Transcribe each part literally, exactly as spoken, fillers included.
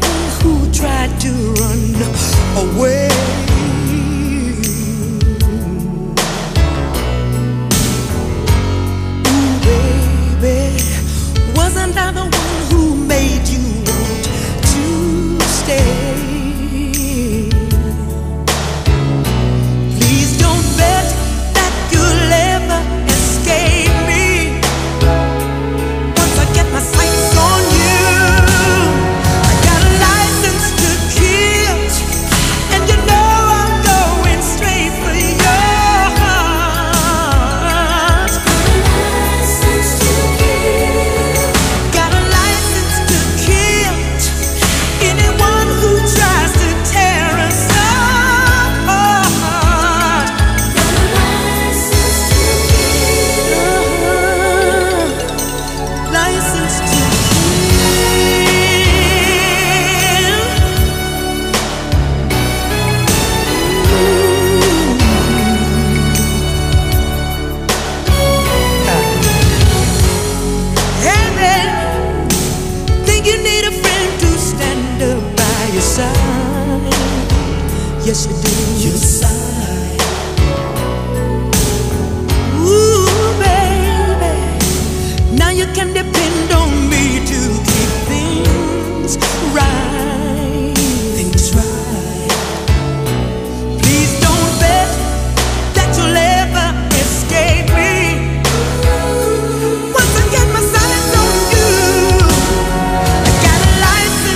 the one who tried to run away. Ooh, baby, wasn't I the one who made you want to stay? Please don't bet that you'll ever escape me. Once I get my sights on you, yes you do. You sigh. Ooh, baby, now you can depend on me to keep things right. Things right. Please don't bet that you'll ever escape me. Once I get my sights on you, I got a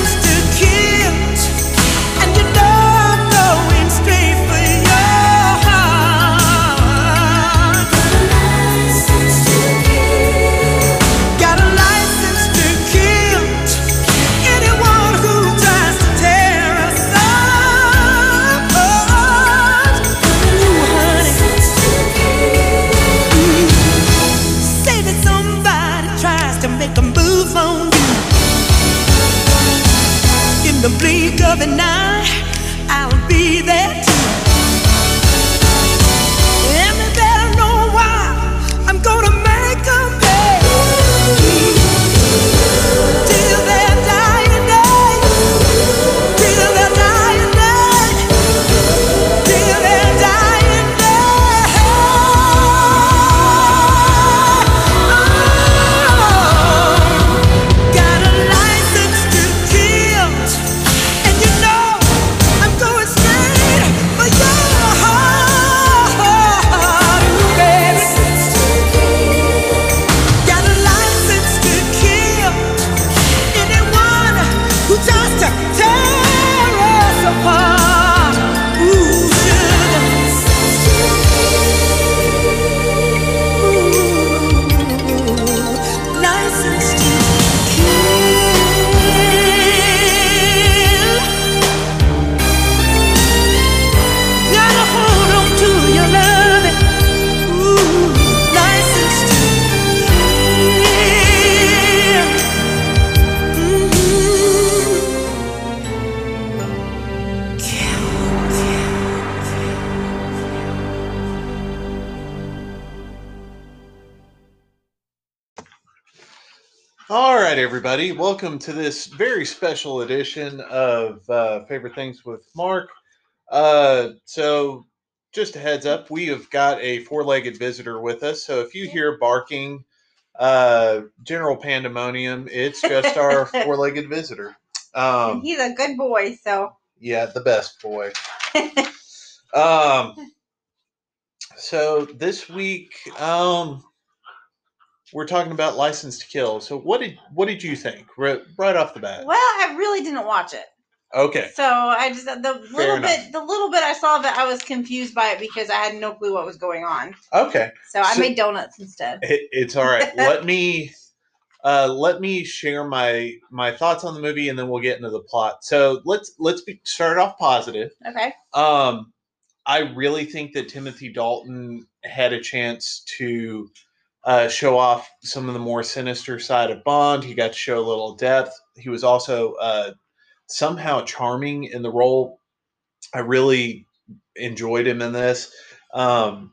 license to kill, and you know the blink of an eye, I'll be there too. And I better know why I'm gonna make them pay. Till their dying day, till their dying day, till their dying day. Oh, got a license to kill. And you know I'm going straight for your heart, baby. Got a license to kill anyone who tries to tear us apart. Ooh, sugar. Ooh, license to kill. Gotta hold on to your loving. Ooh, license to kill. Mhm. Kill, All right, everybody, welcome to this very special edition of uh, Favorite Things with Mark. Uh, so, just a heads up, we have got a four-legged visitor with us. So, if you hear barking, uh, general pandemonium, it's just our four-legged visitor. Um, He's a good boy, so yeah, the best boy. Um, so this week, um, we're talking about License to Kill. So what did what did you think right, right off the bat? well, I really didn't watch it, Okay, so I just the little enough. bit, the little bit I saw of it, I was confused by it because I had no clue what was going on. okay, So I So- made donuts instead. it, it's all right. Let me uh, let me share my my thoughts on the movie, and then we'll get into the plot. So let's let's be, start off positive. Okay, Um, I really think that Timothy Dalton had a chance to uh, show off some of the more sinister side of Bond. He got to show a little depth. He was also uh, somehow charming in the role. I really enjoyed him in this. Um,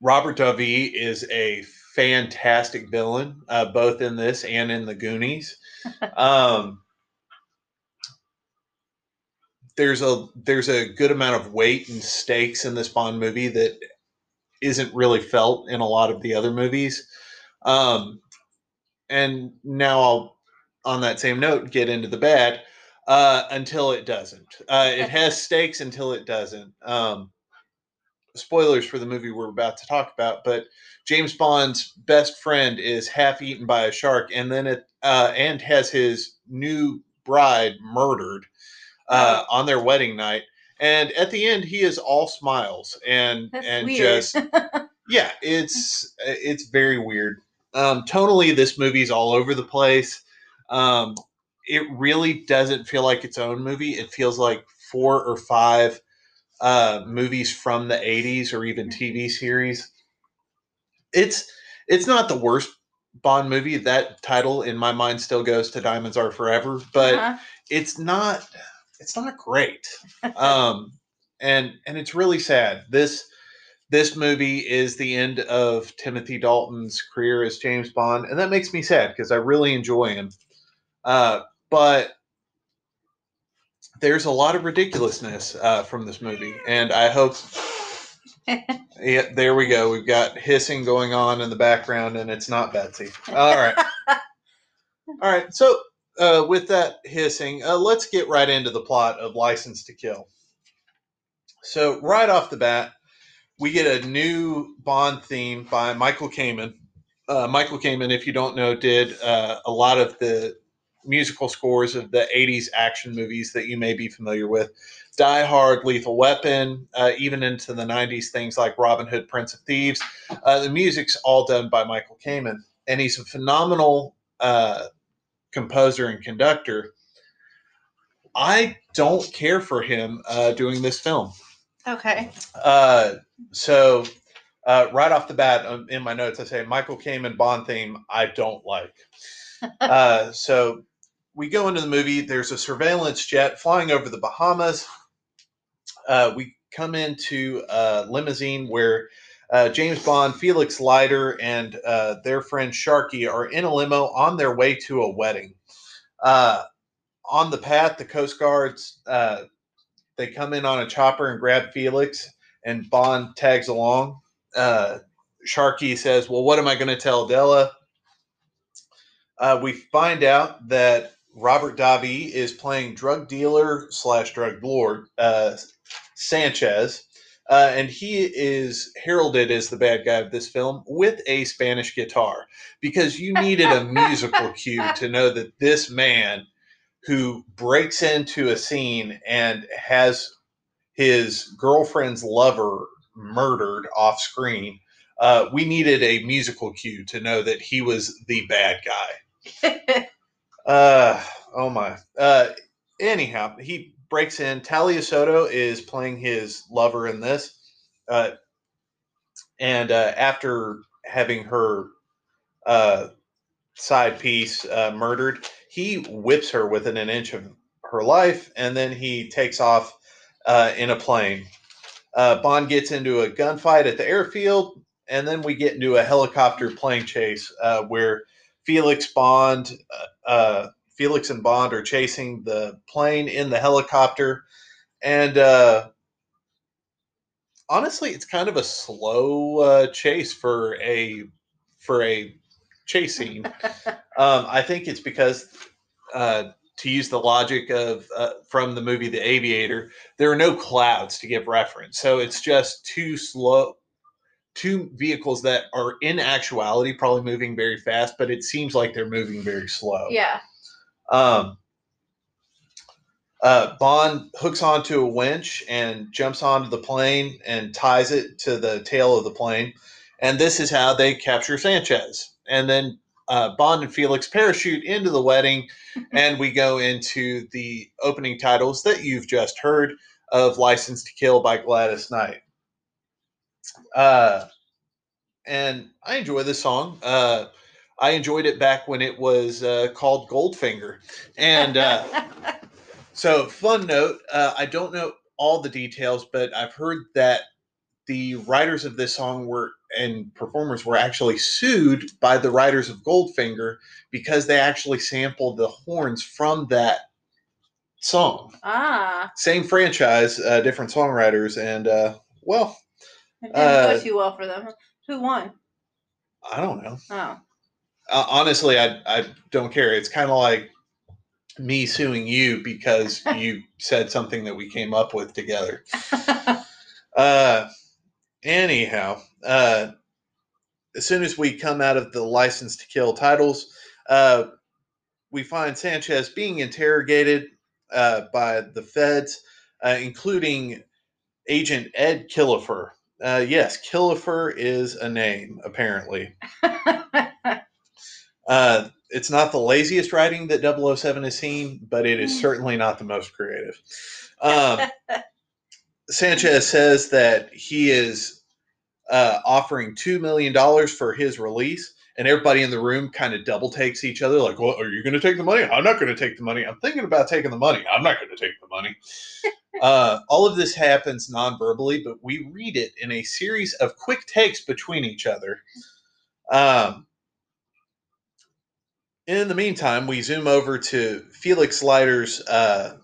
Robert Davi is a fantastic villain, uh, both in this and in The Goonies. Um, there's a there's a good amount of weight and stakes in this Bond movie that isn't really felt in a lot of the other movies. Um, and now I'll, on that same note, get into the bad uh, until it doesn't. Uh, it has stakes until it doesn't. Um, spoilers for the movie we're about to talk about, but James Bond's best friend is half eaten by a shark, and then it uh, and has his new bride murdered uh, on their wedding night. And at the end, he is all smiles and That's and weird. just yeah, it's it's very weird. Um, tonally, this movie's all over the place. Um, it really doesn't feel like its own movie. It feels like four or five uh, movies from the eighties or even T V series. It's it's not the worst Bond movie. That title in my mind still goes to Diamonds Are Forever, but uh-huh. it's not. It's not great. Um, and, and it's really sad. This, this movie is the end of Timothy Dalton's career as James Bond. And that makes me sad because I really enjoy him. Uh, but there's a lot of ridiculousness uh, from this movie. And I hope, yeah, there we go. We've got hissing going on in the background and it's not Betsy. All right. All right. So, Uh, with that hissing, uh, let's get right into the plot of License to Kill. So right off the bat, we get a new Bond theme by Michael Kamen. Uh, Michael Kamen, if you don't know, did uh, a lot of the musical scores of the eighties action movies that you may be familiar with. Die Hard, Lethal Weapon, uh, even into the nineties, things like Robin Hood, Prince of Thieves. Uh, the music's all done by Michael Kamen, and he's a phenomenal uh composer and conductor. I don't care for him uh, doing this film. Okay. Uh, so uh, right off the bat um, in my notes, I say Michael Kamen Bond theme, I don't like. uh, so we go into the movie. There's a surveillance jet flying over the Bahamas. Uh, we come into a limousine where Uh, James Bond, Felix Leiter, and uh, their friend Sharky are in a limo on their way to a wedding. Uh, on the path, the Coast Guards, uh, they come in on a chopper and grab Felix, and Bond tags along. Uh, Sharky says, well, what am I going to tell Della? Uh, we find out that Robert Davi is playing drug dealer slash drug lord uh, Sanchez. Uh, and he is heralded as the bad guy of this film with a Spanish guitar, because you needed a musical cue to know that this man who breaks into a scene and has his girlfriend's lover murdered off screen, uh, we needed a musical cue to know that he was the bad guy. uh, oh, my. Uh, anyhow, he... breaks in. Talia Soto is playing his lover in this. Uh, and uh, after having her uh, side piece uh, murdered, he whips her within an inch of her life, and then he takes off uh, in a plane. Uh, Bond gets into a gunfight at the airfield, and then we get into a helicopter plane chase uh, where Felix Bond... Uh, uh, Felix and Bond are chasing the plane in the helicopter. And uh, honestly, it's kind of a slow uh, chase for a for a chase scene. um, I think it's because, uh, to use the logic of uh, from the movie The Aviator, there are no clouds to give reference. So it's just too slow. Two vehicles that are in actuality probably moving very fast, but it seems like they're moving very slow. Yeah. Um, uh, Bond hooks onto a winch and jumps onto the plane and ties it to the tail of the plane. And this is how they capture Sanchez. And then uh, Bond and Felix parachute into the wedding, and we go into the opening titles that you've just heard of License to Kill by Gladys Knight. Uh, and I enjoy this song. Uh, I enjoyed it back when it was uh, called Goldfinger. And uh, so, fun note, uh, I don't know all the details, but I've heard that the writers of this song were and performers were actually sued by the writers of Goldfinger because they actually sampled the horns from that song. Ah. Same franchise, uh, different songwriters, and uh, well, it didn't uh, go too well for them. Who won? I don't know. Oh. Uh, honestly, I I don't care. It's kind of like me suing you because you said something that we came up with together. uh, anyhow, uh, as soon as we come out of the License to Kill titles, uh, we find Sanchez being interrogated uh, by the feds, uh, including Agent Ed Killifer. Uh, yes, Killifer is a name, apparently. uh, it's not the laziest writing that double oh seven has seen, but it is certainly not the most creative. Um, Sanchez says that he is uh, offering two million dollars for his release, and everybody in the room kind of double takes each other, like, well, are you going to take the money? I'm not going to take the money. I'm thinking about taking the money. I'm not going to take the money. Uh, all of this happens non-verbally, but we read it in a series of quick takes between each other. Um, in the meantime, we zoom over to Felix Leiter's uh,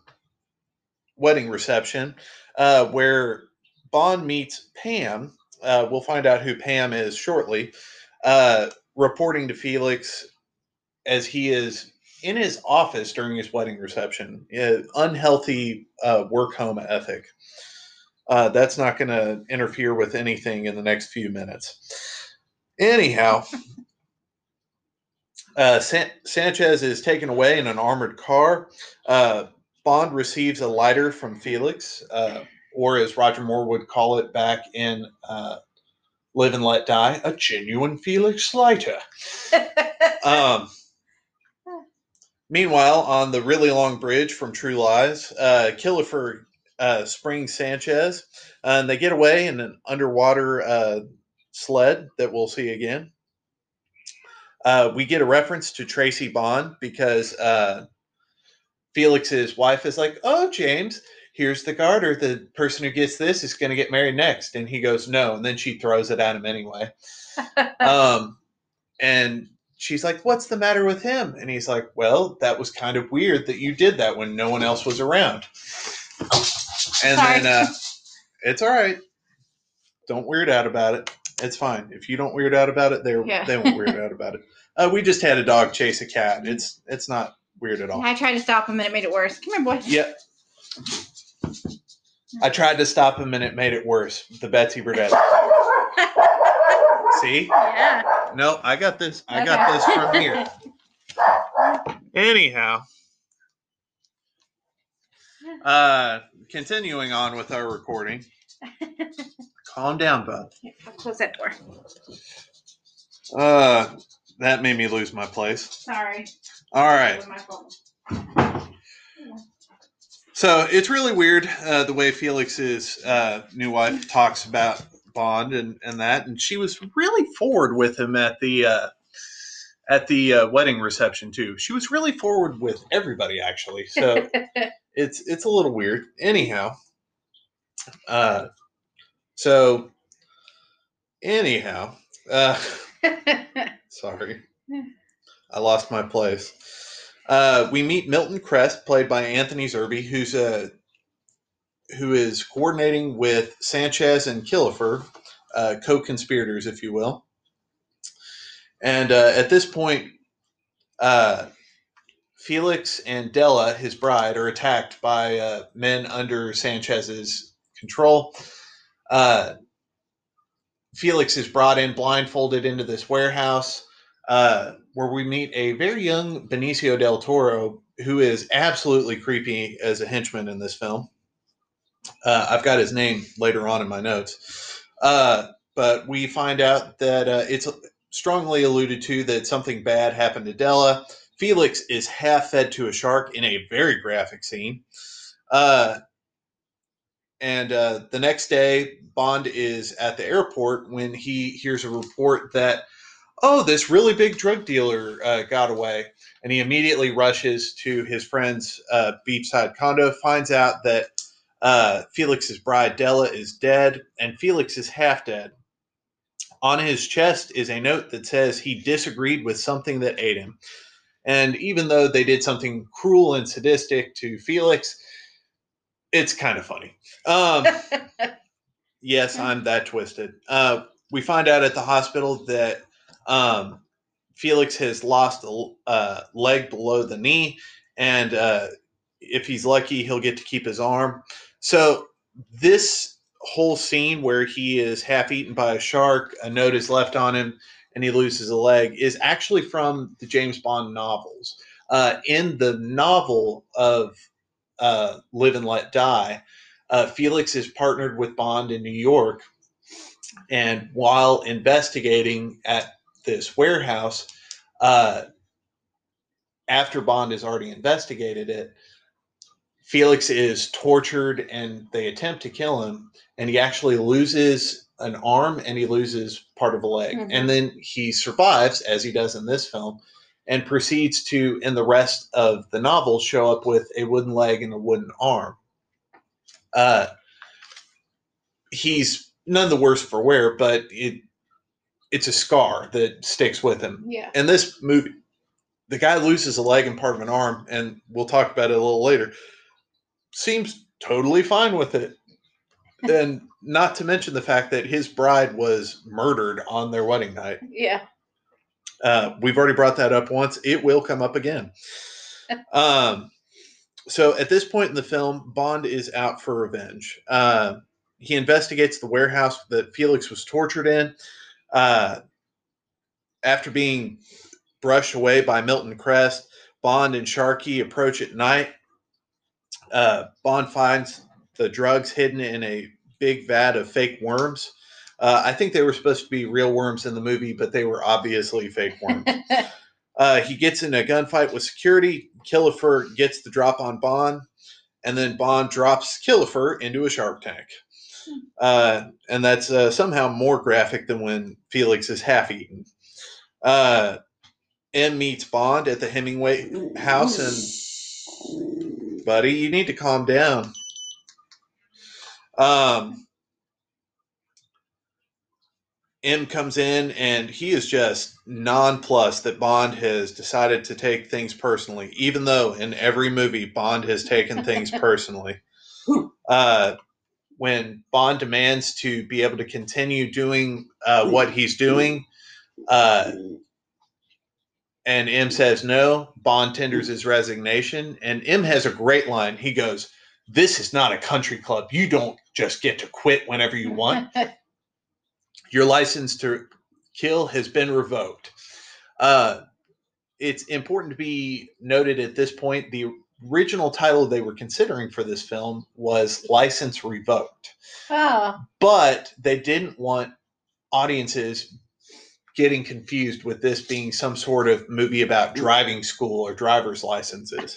wedding reception, uh, where Bond meets Pam. Uh, we'll find out who Pam is shortly, uh, reporting to Felix as he is in his office during his wedding reception. Uh, unhealthy uh, work-home ethic. Uh, that's not going to interfere with anything in the next few minutes. Anyhow, uh, San- Sanchez is taken away in an armored car. Uh, Bond receives a lighter from Felix, uh, or as Roger Moore would call it back in uh, Live and Let Die, a genuine Felix Leiter. um Meanwhile, on the really long bridge from True Lies, uh, Killifer uh, springs Sanchez, uh, and they get away in an underwater uh, sled that we'll see again. Uh, we get a reference to Tracy Bond because uh, Felix's wife is like, oh, James, here's the garter. The person who gets this is going to get married next. And he goes, no. And then she throws it at him anyway. um, and she's like, what's the matter with him? And he's like, well, that was kind of weird that you did that when no one else was around. And Sorry. then uh, it's all right. Don't weird out about it. It's fine. If you don't weird out about it, yeah. they won't weird out about it. Uh, we just had a dog chase a cat. It's it's not weird at all. I tried to stop him and it made it worse. Come here, boy. Yep. I tried to stop him and it made it worse. The Betsy Burdett. See? Yeah. No, I got this. I okay. got this from here. Anyhow, uh, continuing on with our recording. Calm down, bud. Here, I'll close that door. Uh, that made me lose my place. Sorry. All right. So it's really weird uh, the way Felix's uh, new wife talks about Bond and, and that, and she was really forward with him at the uh, at the uh, wedding reception too. She was really forward with everybody, actually. So it's it's a little weird. Anyhow, uh, so anyhow, uh, sorry, I lost my place. Uh, we meet Milton Krest, played by Anthony Zerbe, who's a who is coordinating with Sanchez and Killifer, uh, co-conspirators, if you will. And uh, at this point, uh, Felix and Della, his bride, are attacked by uh, men under Sanchez's control. Uh, Felix is brought in blindfolded into this warehouse uh, where we meet a very young Benicio del Toro, who is absolutely creepy as a henchman in this film. Uh, I've got his name later on in my notes. Uh, but we find out that uh, it's strongly alluded to that something bad happened to Della. Felix is half-fed to a shark in a very graphic scene. Uh, and uh, the next day, Bond is at the airport when he hears a report that, oh, this really big drug dealer uh, got away. And he immediately rushes to his friend's uh, beachside condo, finds out that Uh, Felix's bride, Della, is dead, and Felix is half dead. On his chest is a note that says he disagreed with something that ate him. And even though they did something cruel and sadistic to Felix, it's kind of funny. Um, yes, I'm that twisted. Uh, we find out at the hospital that um, Felix has lost a uh, leg below the knee, and uh, if he's lucky, he'll get to keep his arm. So this whole scene where he is half eaten by a shark, a note is left on him, and he loses a leg is actually from the James Bond novels. Uh, in the novel of uh, Live and Let Die, uh, Felix is partnered with Bond in New York, and while investigating at this warehouse, uh, after Bond has already investigated it, Felix is tortured and they attempt to kill him, and he actually loses an arm and he loses part of a leg. Mm-hmm. And then he survives, as he does in this film, and proceeds to, in the rest of the novel, show up with a wooden leg and a wooden arm. Uh, he's none the worse for wear, but it it's a scar that sticks with him. Yeah. And this movie, the guy loses a leg and part of an arm, and we'll talk about it a little later, seems totally fine with it. Then, not to mention the fact that his bride was murdered on their wedding night. Yeah. Uh, we've already brought that up once. It will come up again. um, so at this point in the film, Bond is out for revenge. Uh, he investigates the warehouse that Felix was tortured in. Uh, after being brushed away by Milton Krest, Bond and Sharkey approach at night. Uh, Bond finds the drugs hidden in a big vat of fake worms. Uh, I think they were supposed to be real worms in the movie, but they were obviously fake worms. uh, he gets in a gunfight with security. Killifer gets the drop on Bond, and then Bond drops Killifer into a shark tank. Uh, and that's uh, somehow more graphic than when Felix is half-eaten. Uh, M meets Bond at the Hemingway house, and, buddy, you need to calm down. Um, M comes in and he is just nonplussed that Bond has decided to take things personally, even though in every movie Bond has taken things personally. Uh, when Bond demands to be able to continue doing uh, what he's doing, uh, and M says no, Bond tenders his resignation, and M has a great line. He goes, "This is not a country club. You don't just get to quit whenever you want. Your license to kill has been revoked." Uh, it's important to be noted at this point, the original title they were considering for this film was License Revoked. Oh. But they didn't want audiences getting confused with this being some sort of movie about driving school or driver's licenses.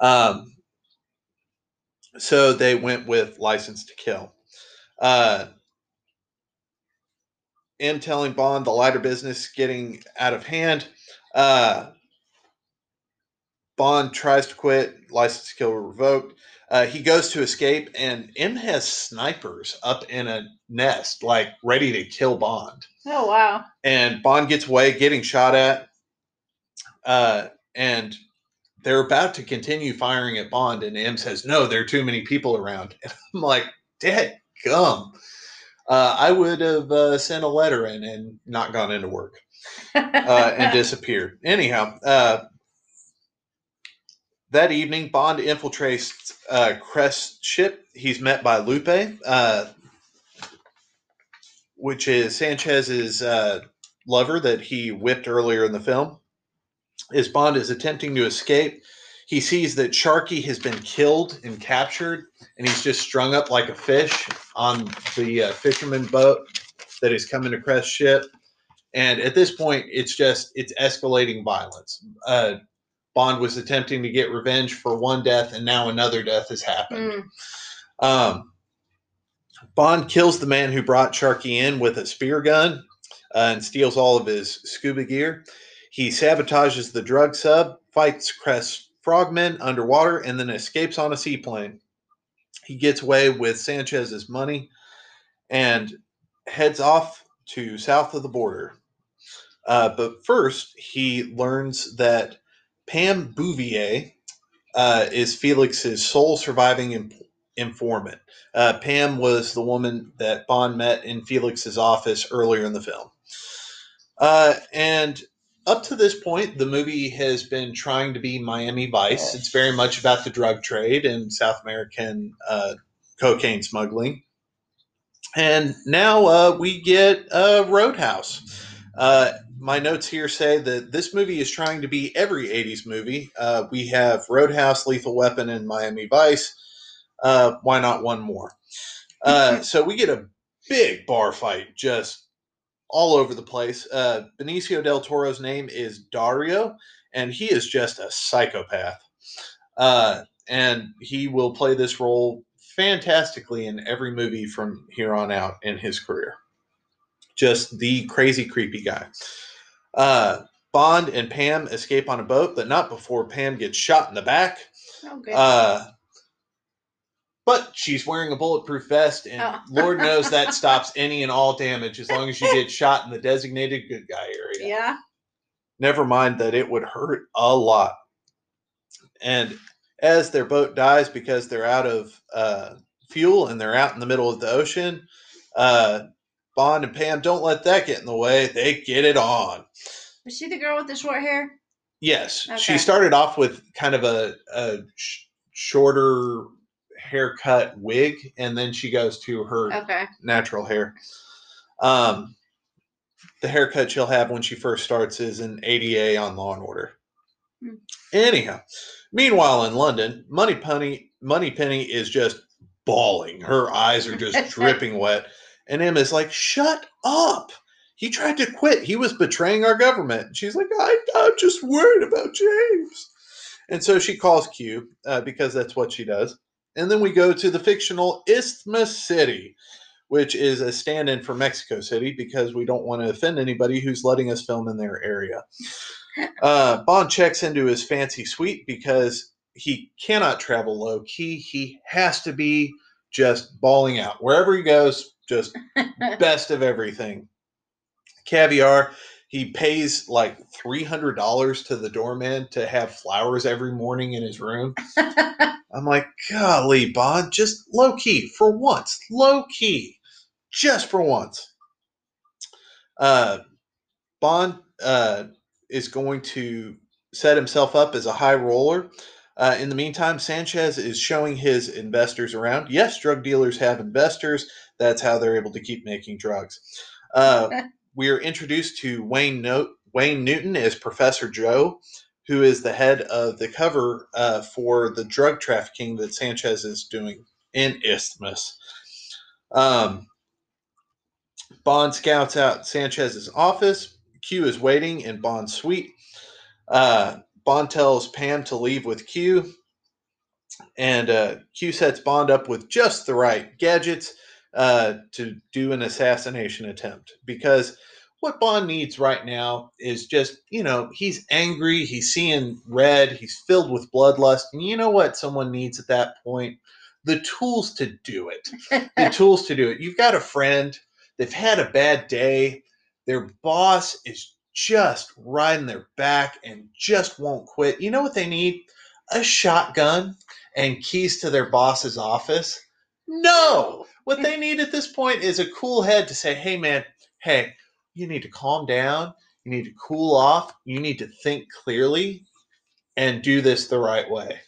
um, So they went with License to Kill. Uh, M telling Bond the lighter business getting out of hand. Uh, Bond tries to quit. License to Kill revoked. Uh, he goes to escape, and M has snipers up in a nest, like ready to kill Bond. Oh, wow. And Bond gets away, getting shot at. Uh, and... they're about to continue firing at Bond, and M says, "No, there are too many people around." And I'm like, dead gum. Uh, I would have uh, sent a letter in and not gone into work uh, and disappeared. Anyhow, uh, that evening, Bond infiltrates uh, Crest's ship. He's met by Lupe, uh, which is Sanchez's uh, lover that he whipped earlier in the film. As Bond is attempting to escape, he sees that Sharky has been killed and captured, and he's just strung up like a fish on the uh, fisherman boat that is coming to Crest ship. And at this point, it's just, it's escalating violence. Uh, Bond was attempting to get revenge for one death, and now another death has happened. Mm. Um, Bond kills the man who brought Sharky in with a spear gun uh, and steals all of his scuba gear. He sabotages the drug sub, fights Crest's frogmen underwater, and then escapes on a seaplane. He gets away with Sanchez's money and heads off to south of the border. Uh, but first, he learns that Pam Bouvier uh, is Felix's sole surviving employee. Informant. Uh, Pam was the woman that Bond met in Felix's office earlier in the film. Uh, and up to this point, the movie has been trying to be Miami Vice. It's very much about the drug trade and South American uh, cocaine smuggling. And now uh, we get uh, Roadhouse. Uh, my notes here say that this movie is trying to be every eighties movie. Uh, we have Roadhouse, Lethal Weapon, and Miami Vice. Uh, why not one more? Uh, so we get a big bar fight just all over the place. Uh, Benicio del Toro's name is Dario, and he is just a psychopath. Uh, and he will play this role fantastically in every movie from here on out in his career. Just the crazy, creepy guy. Uh, Bond and Pam escape on a boat, but not before Pam gets shot in the back. Oh, good. Uh, But she's wearing a bulletproof vest, and oh. Lord knows that stops any and all damage as long as you get shot in the designated good guy area. Yeah. Never mind that it would hurt a lot. And as their boat dies because they're out of uh, fuel and they're out in the middle of the ocean, uh, Bond and Pam don't let that get in the way. They get it on. Was she the girl with the short hair? Yes. Okay. She started off with kind of a, a sh- shorter... haircut wig, and then she goes to her okay. natural hair. Um, the haircut she'll have when she first starts is an A D A on Law and Order. Hmm. Anyhow, meanwhile in London, Money Penny, Money Penny is just bawling. Her eyes are just dripping wet, and Em is like, "Shut up! He tried to quit. He was betraying our government." And she's like, I, "I'm just worried about James," and so she calls Q uh, because that's what she does. And then we go to the fictional Isthmus City, which is a stand-in for Mexico City because we don't want to offend anybody who's letting us film in their area. Uh, Bond checks into his fancy suite because he cannot travel low-key. He has to be just bawling out. Wherever he goes, just best of everything. Caviar. He pays like three hundred dollars to the doorman to have flowers every morning in his room. I'm like, golly, Bond, just low key for once. Low key. Just for once. Uh, Bond uh, is going to set himself up as a high roller. Uh, in the meantime, Sanchez is showing his investors around. Yes, drug dealers have investors. That's how they're able to keep making drugs. Uh, we are introduced to Wayne, no- Wayne Newton as Professor Joe, who is the head of the cover uh, for the drug trafficking that Sanchez is doing in Isthmus. Um, Bond scouts out Sanchez's office. Q is waiting in Bond's suite. Uh, Bond tells Pam to leave with Q, and uh, Q sets Bond up with just the right gadgets uh, to do an assassination attempt because what Bond needs right now is just, you know, he's angry, he's seeing red, he's filled with bloodlust, and you know what someone needs at that point? The tools to do it. The tools to do it. You've got a friend, they've had a bad day, their boss is just riding their back and just won't quit. You know what they need? A shotgun and keys to their boss's office. No! What they need at this point is a cool head to say, hey man, hey, you need to calm down, you need to cool off, you need to think clearly, and do this the right way.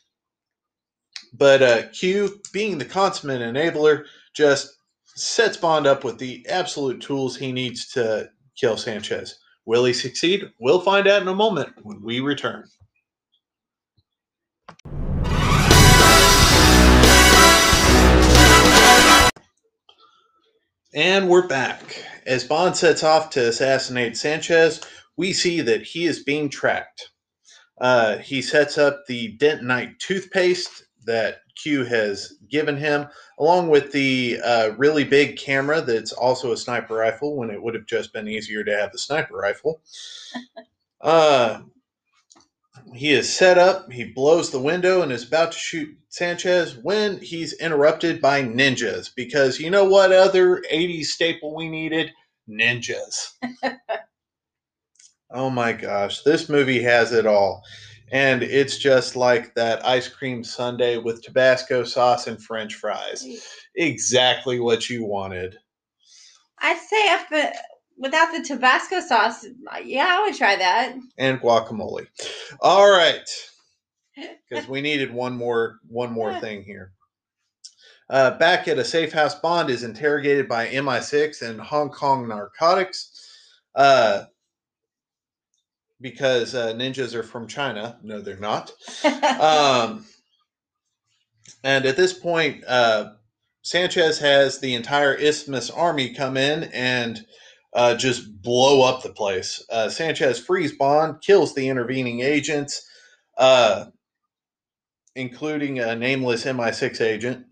But uh, Q, being the consummate enabler, just sets Bond up with the absolute tools he needs to kill Sanchez. Will he succeed? We'll find out in a moment when we return. And we're back. As Bond sets off to assassinate Sanchez, we see that he is being tracked. Uh, he sets up the Dentonite toothpaste that Q has given him, along with the uh, really big camera that's also a sniper rifle, when it would have just been easier to have the sniper rifle. Uh, he is set up, he blows the window, and is about to shoot Sanchez when he's interrupted by ninjas, because you know what other eighties staple we needed? Ninjas. Oh my gosh, this movie has it all. And it's just like that ice cream sundae with Tabasco sauce and French fries. Exactly what you wanted. I'd say if the, without the Tabasco sauce, yeah, I would try that. And guacamole. All right. Because we needed one more one more yeah. thing here. Uh, back at a safe house, Bond is interrogated by M I six and Hong Kong Narcotics. Uh, because uh, ninjas are from China. No, they're not. um, and at this point, uh, Sanchez has the entire Isthmus army come in and uh, just blow up the place. Uh, Sanchez frees Bond, kills the intervening agents, uh, including a nameless M I six agent.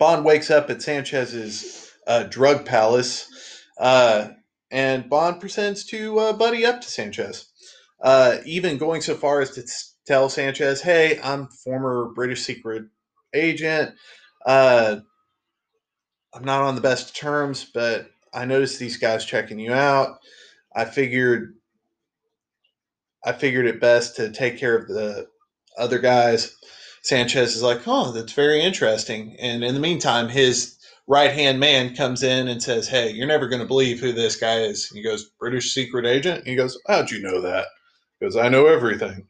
Bond wakes up at Sanchez's uh, drug palace, uh, and Bond pretends to uh, buddy up to Sanchez, uh, even going so far as to tell Sanchez, hey, I'm former British secret agent. Uh, I'm not on the best terms, but I noticed these guys checking you out. I figured I figured it best to take care of the other guys. Sanchez is like, oh, that's very interesting. And in the meantime, his right-hand man comes in and says, hey, you're never going to believe who this guy is. And he goes, British secret agent? And he goes, how'd you know that? He goes, I know everything.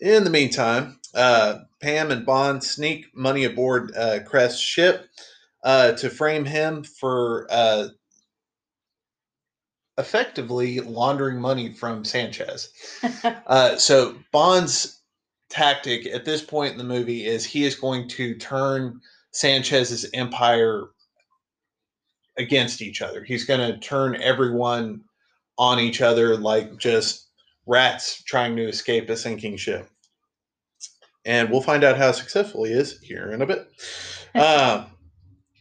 In the meantime, uh, Pam and Bond sneak money aboard uh, Crest's ship uh, to frame him for uh, effectively laundering money from Sanchez. uh, so Bond's tactic at this point in the movie is he is going to turn Sanchez's empire against each other. He's going to turn everyone on each other like just rats trying to escape a sinking ship. And we'll find out how successful he is here in a bit. Uh,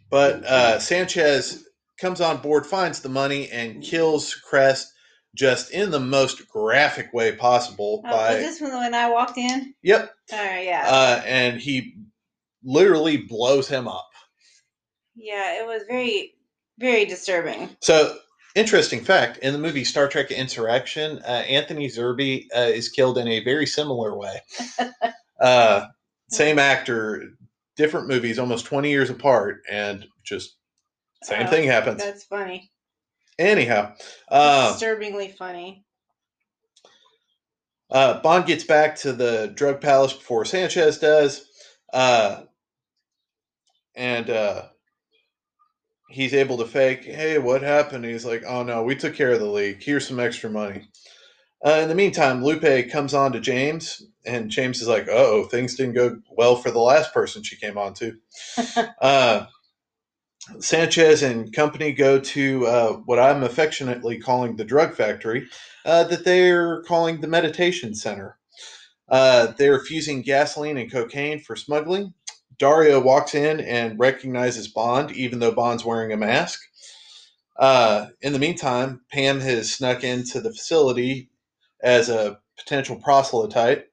but uh, Sanchez comes on board, finds the money, and kills Krest. Just in the most graphic way possible. Oh, by, was this one when I walked in? Yep. All right, yeah. Uh, and he literally blows him up. Yeah, it was very, very disturbing. So, interesting fact, in the movie Star Trek Insurrection, uh, Anthony Zerbe uh, is killed in a very similar way. uh, same actor, different movies, almost twenty years apart, and just same oh, thing happens. That's funny. Anyhow, uh, disturbingly funny. Uh, Bond gets back to the drug palace before Sanchez does, uh, and uh, he's able to fake, hey, what happened? He's like, oh no, we took care of the leak. Here's some extra money. Uh, in the meantime, Lupe comes on to James, and James is like, uh-oh, things didn't go well for the last person she came on to. uh, Sanchez and company go to uh, what I'm affectionately calling the drug factory, uh, that they're calling the meditation center. Uh, they're fusing gasoline and cocaine for smuggling. Dario walks in and recognizes Bond, even though Bond's wearing a mask. Uh, in the meantime, Pam has snuck into the facility as a potential proselyte,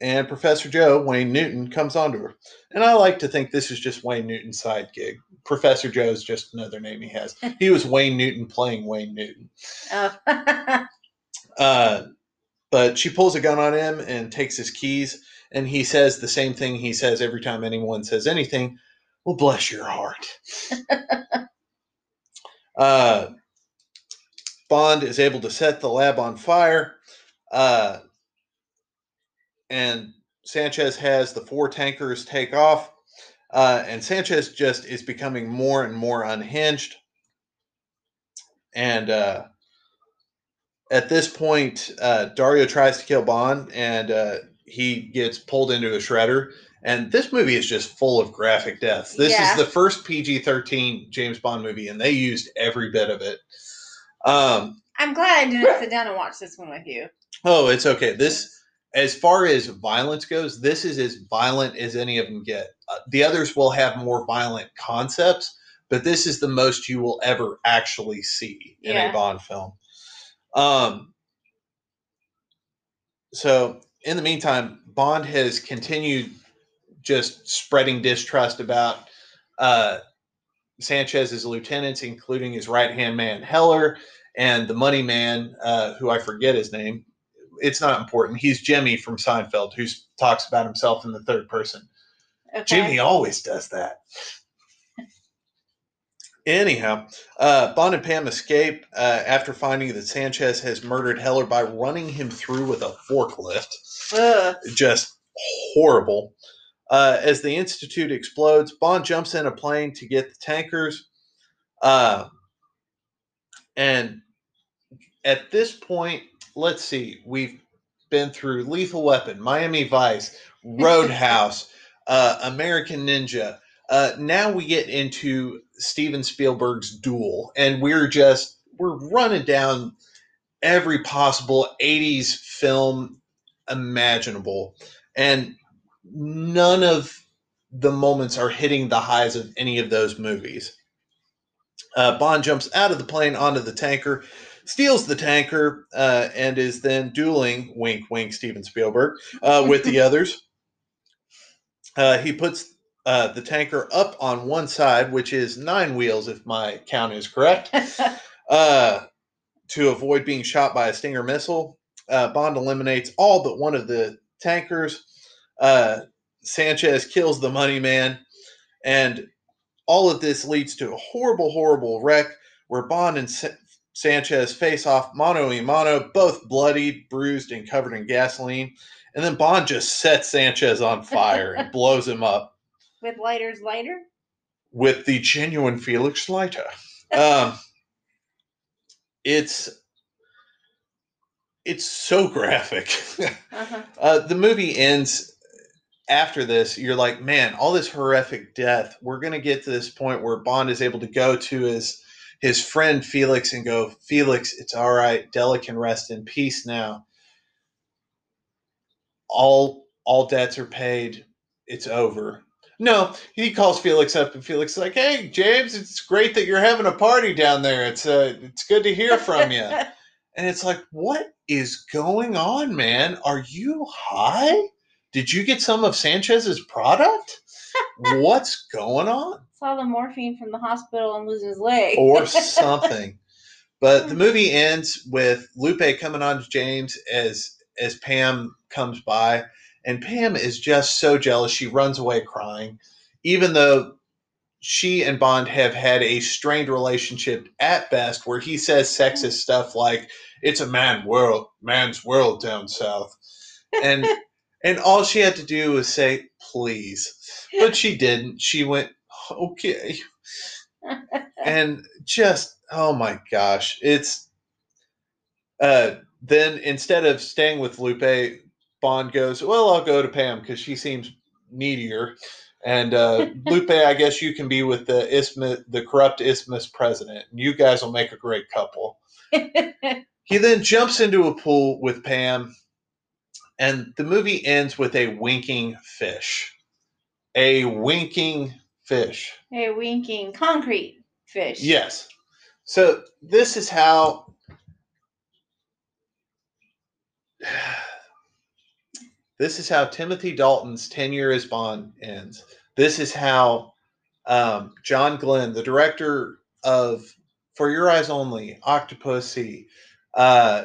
and Professor Joe, Wayne Newton, comes onto her. And I like to think this is just Wayne Newton's side gig. Professor Joe is just another name he has. He was Wayne Newton playing Wayne Newton. Oh. uh, but she pulls a gun on him and takes his keys, and he says the same thing he says every time anyone says anything. Well, bless your heart. uh, Bond is able to set the lab on fire. Uh, and Sanchez has the four tankers take off. Uh, and Sanchez just is becoming more and more unhinged. And uh, at this point, uh, Dario tries to kill Bond, and uh, he gets pulled into a shredder. And this movie is just full of graphic deaths. This yeah. is the first P G thirteen James Bond movie, and they used every bit of it. Um, I'm glad I didn't sit down and watch this one with you. Oh, it's okay. This... As far as violence goes, this is as violent as any of them get. Uh, the others will have more violent concepts, but this is the most you will ever actually see in yeah. a Bond film. Um, so, in the meantime, Bond has continued just spreading distrust about uh, Sanchez's lieutenants, including his right-hand man, Heller, and the money man, uh, who I forget his name. It's not important. He's Jimmy from Seinfeld, who talks about himself in the third person. Okay. Jimmy always does that. Anyhow, uh, Bond and Pam escape uh, after finding that Sanchez has murdered Heller by running him through with a forklift. Ugh. Just horrible. Uh, as the Institute explodes, Bond jumps in a plane to get the tankers. Uh, and at this point, let's see, we've been through Lethal Weapon, Miami Vice, Roadhouse, uh, American Ninja. Uh, now we get into Steven Spielberg's Duel, and we're just, we're running down every possible eighties film imaginable. And none of the moments are hitting the highs of any of those movies. Uh, Bond jumps out of the plane onto the tanker, steals the tanker, uh, and is then dueling, wink, wink, Steven Spielberg, uh, with the others. Uh, he puts uh, the tanker up on one side, which is nine wheels, if my count is correct, uh, to avoid being shot by a Stinger missile. Uh, Bond eliminates all but one of the tankers. Uh, Sanchez kills the money man, and all of this leads to a horrible, horrible wreck where Bond and Sa- Sanchez face off mano a mano, both bloodied, bruised, and covered in gasoline. And then Bond just sets Sanchez on fire and blows him up. With Leiter's lighter? With the genuine Felix Leiter. Um, it's... It's so graphic. uh-huh. uh, the movie ends after this. You're like, man, all this horrific death. We're going to get to this point where Bond is able to go to his his friend Felix and go, Felix, it's all right. Della can rest in peace now. All all debts are paid. It's over. No, he calls Felix up, and Felix is like, hey, James, it's great that you're having a party down there. It's uh, it's good to hear from you. And it's like, what is going on, man? Are you high? Did you get some of Sanchez's product? What's going on? It's all the morphine from the hospital and losing his leg. Or something. But the movie ends with Lupe coming on to James as as Pam comes by. And Pam is just so jealous. She runs away crying, even though she and Bond have had a strained relationship at best, where he says sexist stuff like, it's a man world, man's world down south. And and all she had to do was say, please. But she didn't. She went, okay. And just, oh my gosh. It's uh, then instead of staying with Lupe, Bond goes, well, I'll go to Pam because she seems needier. And uh, Lupe, I guess you can be with the Isthmus, the corrupt Isthmus president, and you guys will make a great couple. He then jumps into a pool with Pam, and the movie ends with a winking fish. A winking fish. A winking concrete fish. Yes. So this is how... This is how Timothy Dalton's tenure as Bond ends. This is how um, John Glen, the director of For Your Eyes Only, Octopussy, uh,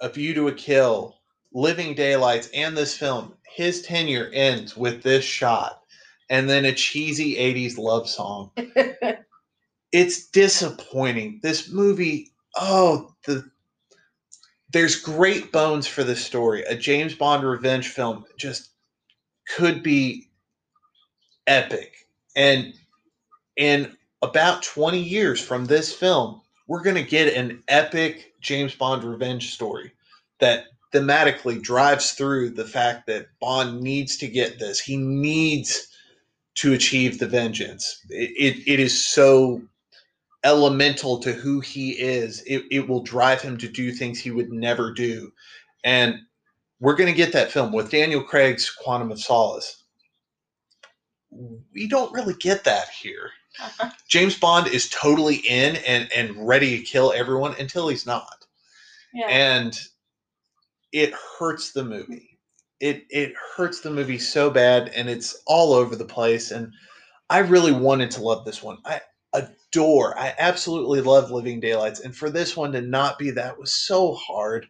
A View to a Kill, Living Daylights, and this film, his tenure ends with this shot and then a cheesy eighties love song. It's disappointing. This movie, oh, the... There's great bones for this story. A James Bond revenge film just could be epic. And in about twenty years from this film, we're going to get an epic James Bond revenge story that thematically drives through the fact that Bond needs to get this. He needs to achieve the vengeance. It, it, it is so... elemental to who he is. It, it will drive him to do things he would never do. And we're going to get that film with Daniel Craig's Quantum of Solace. We don't really get that here. Uh-huh. James Bond is totally in and, and ready to kill everyone until he's not. Yeah. And it hurts the movie. It, it hurts the movie so bad, and it's all over the place. And I really wanted to love this one. I, adore. I absolutely love Living Daylights. And for this one to not be that was so hard.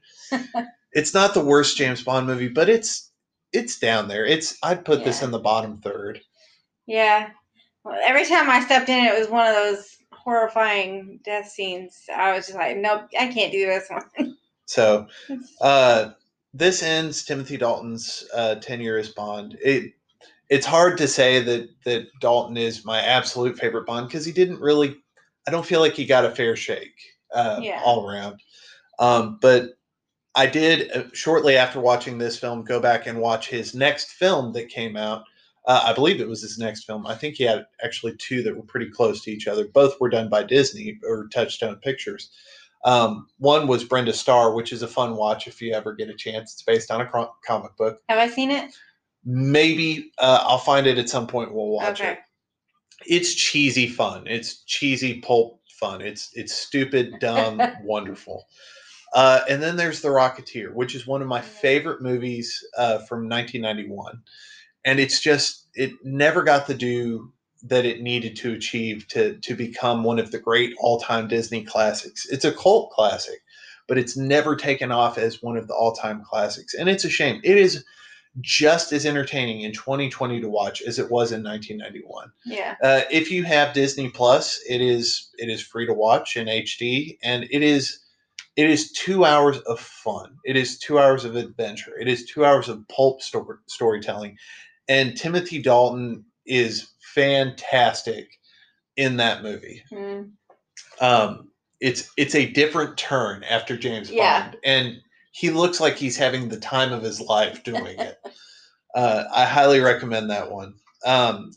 It's not the worst James Bond movie, but it's it's down there. It's I'd put yeah. this in the bottom third. Yeah. Well, every time I stepped in, it was one of those horrifying death scenes. I was just like, nope, I can't do this one. So uh, this ends Timothy Dalton's uh, tenure as Bond. It It's hard to say that, that Dalton is my absolute favorite Bond because he didn't really – I don't feel like he got a fair shake uh, yeah. all around. Um, but I did, uh, shortly after watching this film, go back and watch his next film that came out. Uh, I believe it was his next film. I think he had actually two that were pretty close to each other. Both were done by Disney or Touchstone Pictures. Um, one was Brenda Starr, which is a fun watch if you ever get a chance. It's based on a cro- comic book. Have I seen it? Maybe uh, I'll find it at some point. We'll watch okay. it. It's cheesy fun. It's cheesy pulp fun. It's it's stupid, dumb, wonderful. Uh, and then there's The Rocketeer, which is one of my favorite movies uh, from nineteen ninety-one. And it's just it never got the due that it needed to achieve to to become one of the great all-time Disney classics. It's a cult classic, but it's never taken off as one of the all-time classics. And it's a shame. It is just as entertaining in twenty twenty to watch as it was in nineteen ninety-one. Yeah. Uh, if you have Disney Plus, it is it is free to watch in H D, and it is it is two hours of fun. It is two hours of adventure. It is two hours of pulp sto- storytelling, and Timothy Dalton is fantastic in that movie. Mm. Um, it's it's a different turn after James yeah. Bond, and he looks like he's having the time of his life doing it. uh, I highly recommend that one. Um,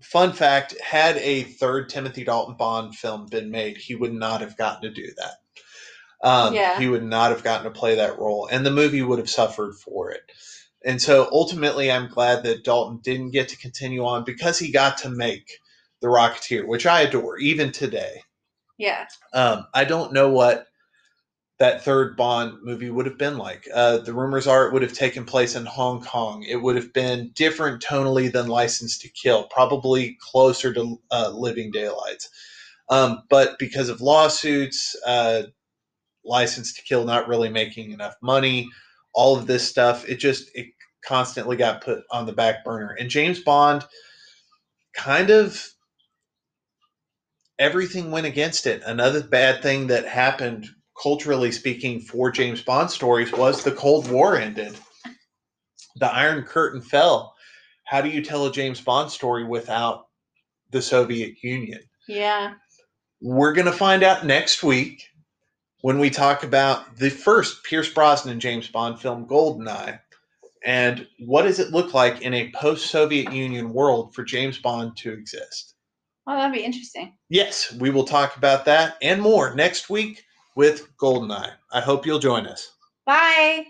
fun fact, had a third Timothy Dalton Bond film been made, he would not have gotten to do that. Um, yeah. He would not have gotten to play that role, and the movie would have suffered for it. And so ultimately, I'm glad that Dalton didn't get to continue on because he got to make The Rocketeer, which I adore, even today. Yeah. Um, I don't know what that third Bond movie would have been like. Uh, the rumors are it would have taken place in Hong Kong. It would have been different tonally than License to Kill, probably closer to uh, Living Daylights. Um, but because of lawsuits, uh, License to Kill not really making enough money, all of this stuff, it just it constantly got put on the back burner. And James Bond kind of... everything went against it. Another bad thing that happened culturally speaking, for James Bond stories was the Cold War ended. The Iron Curtain fell. How do you tell a James Bond story without the Soviet Union? Yeah. We're going to find out next week when we talk about the first Pierce Brosnan James Bond film, Goldeneye. And what does it look like in a post-Soviet Union world for James Bond to exist? Well, that'd be interesting. Yes, we will talk about that and more next week with Goldeneye. I hope you'll join us. Bye.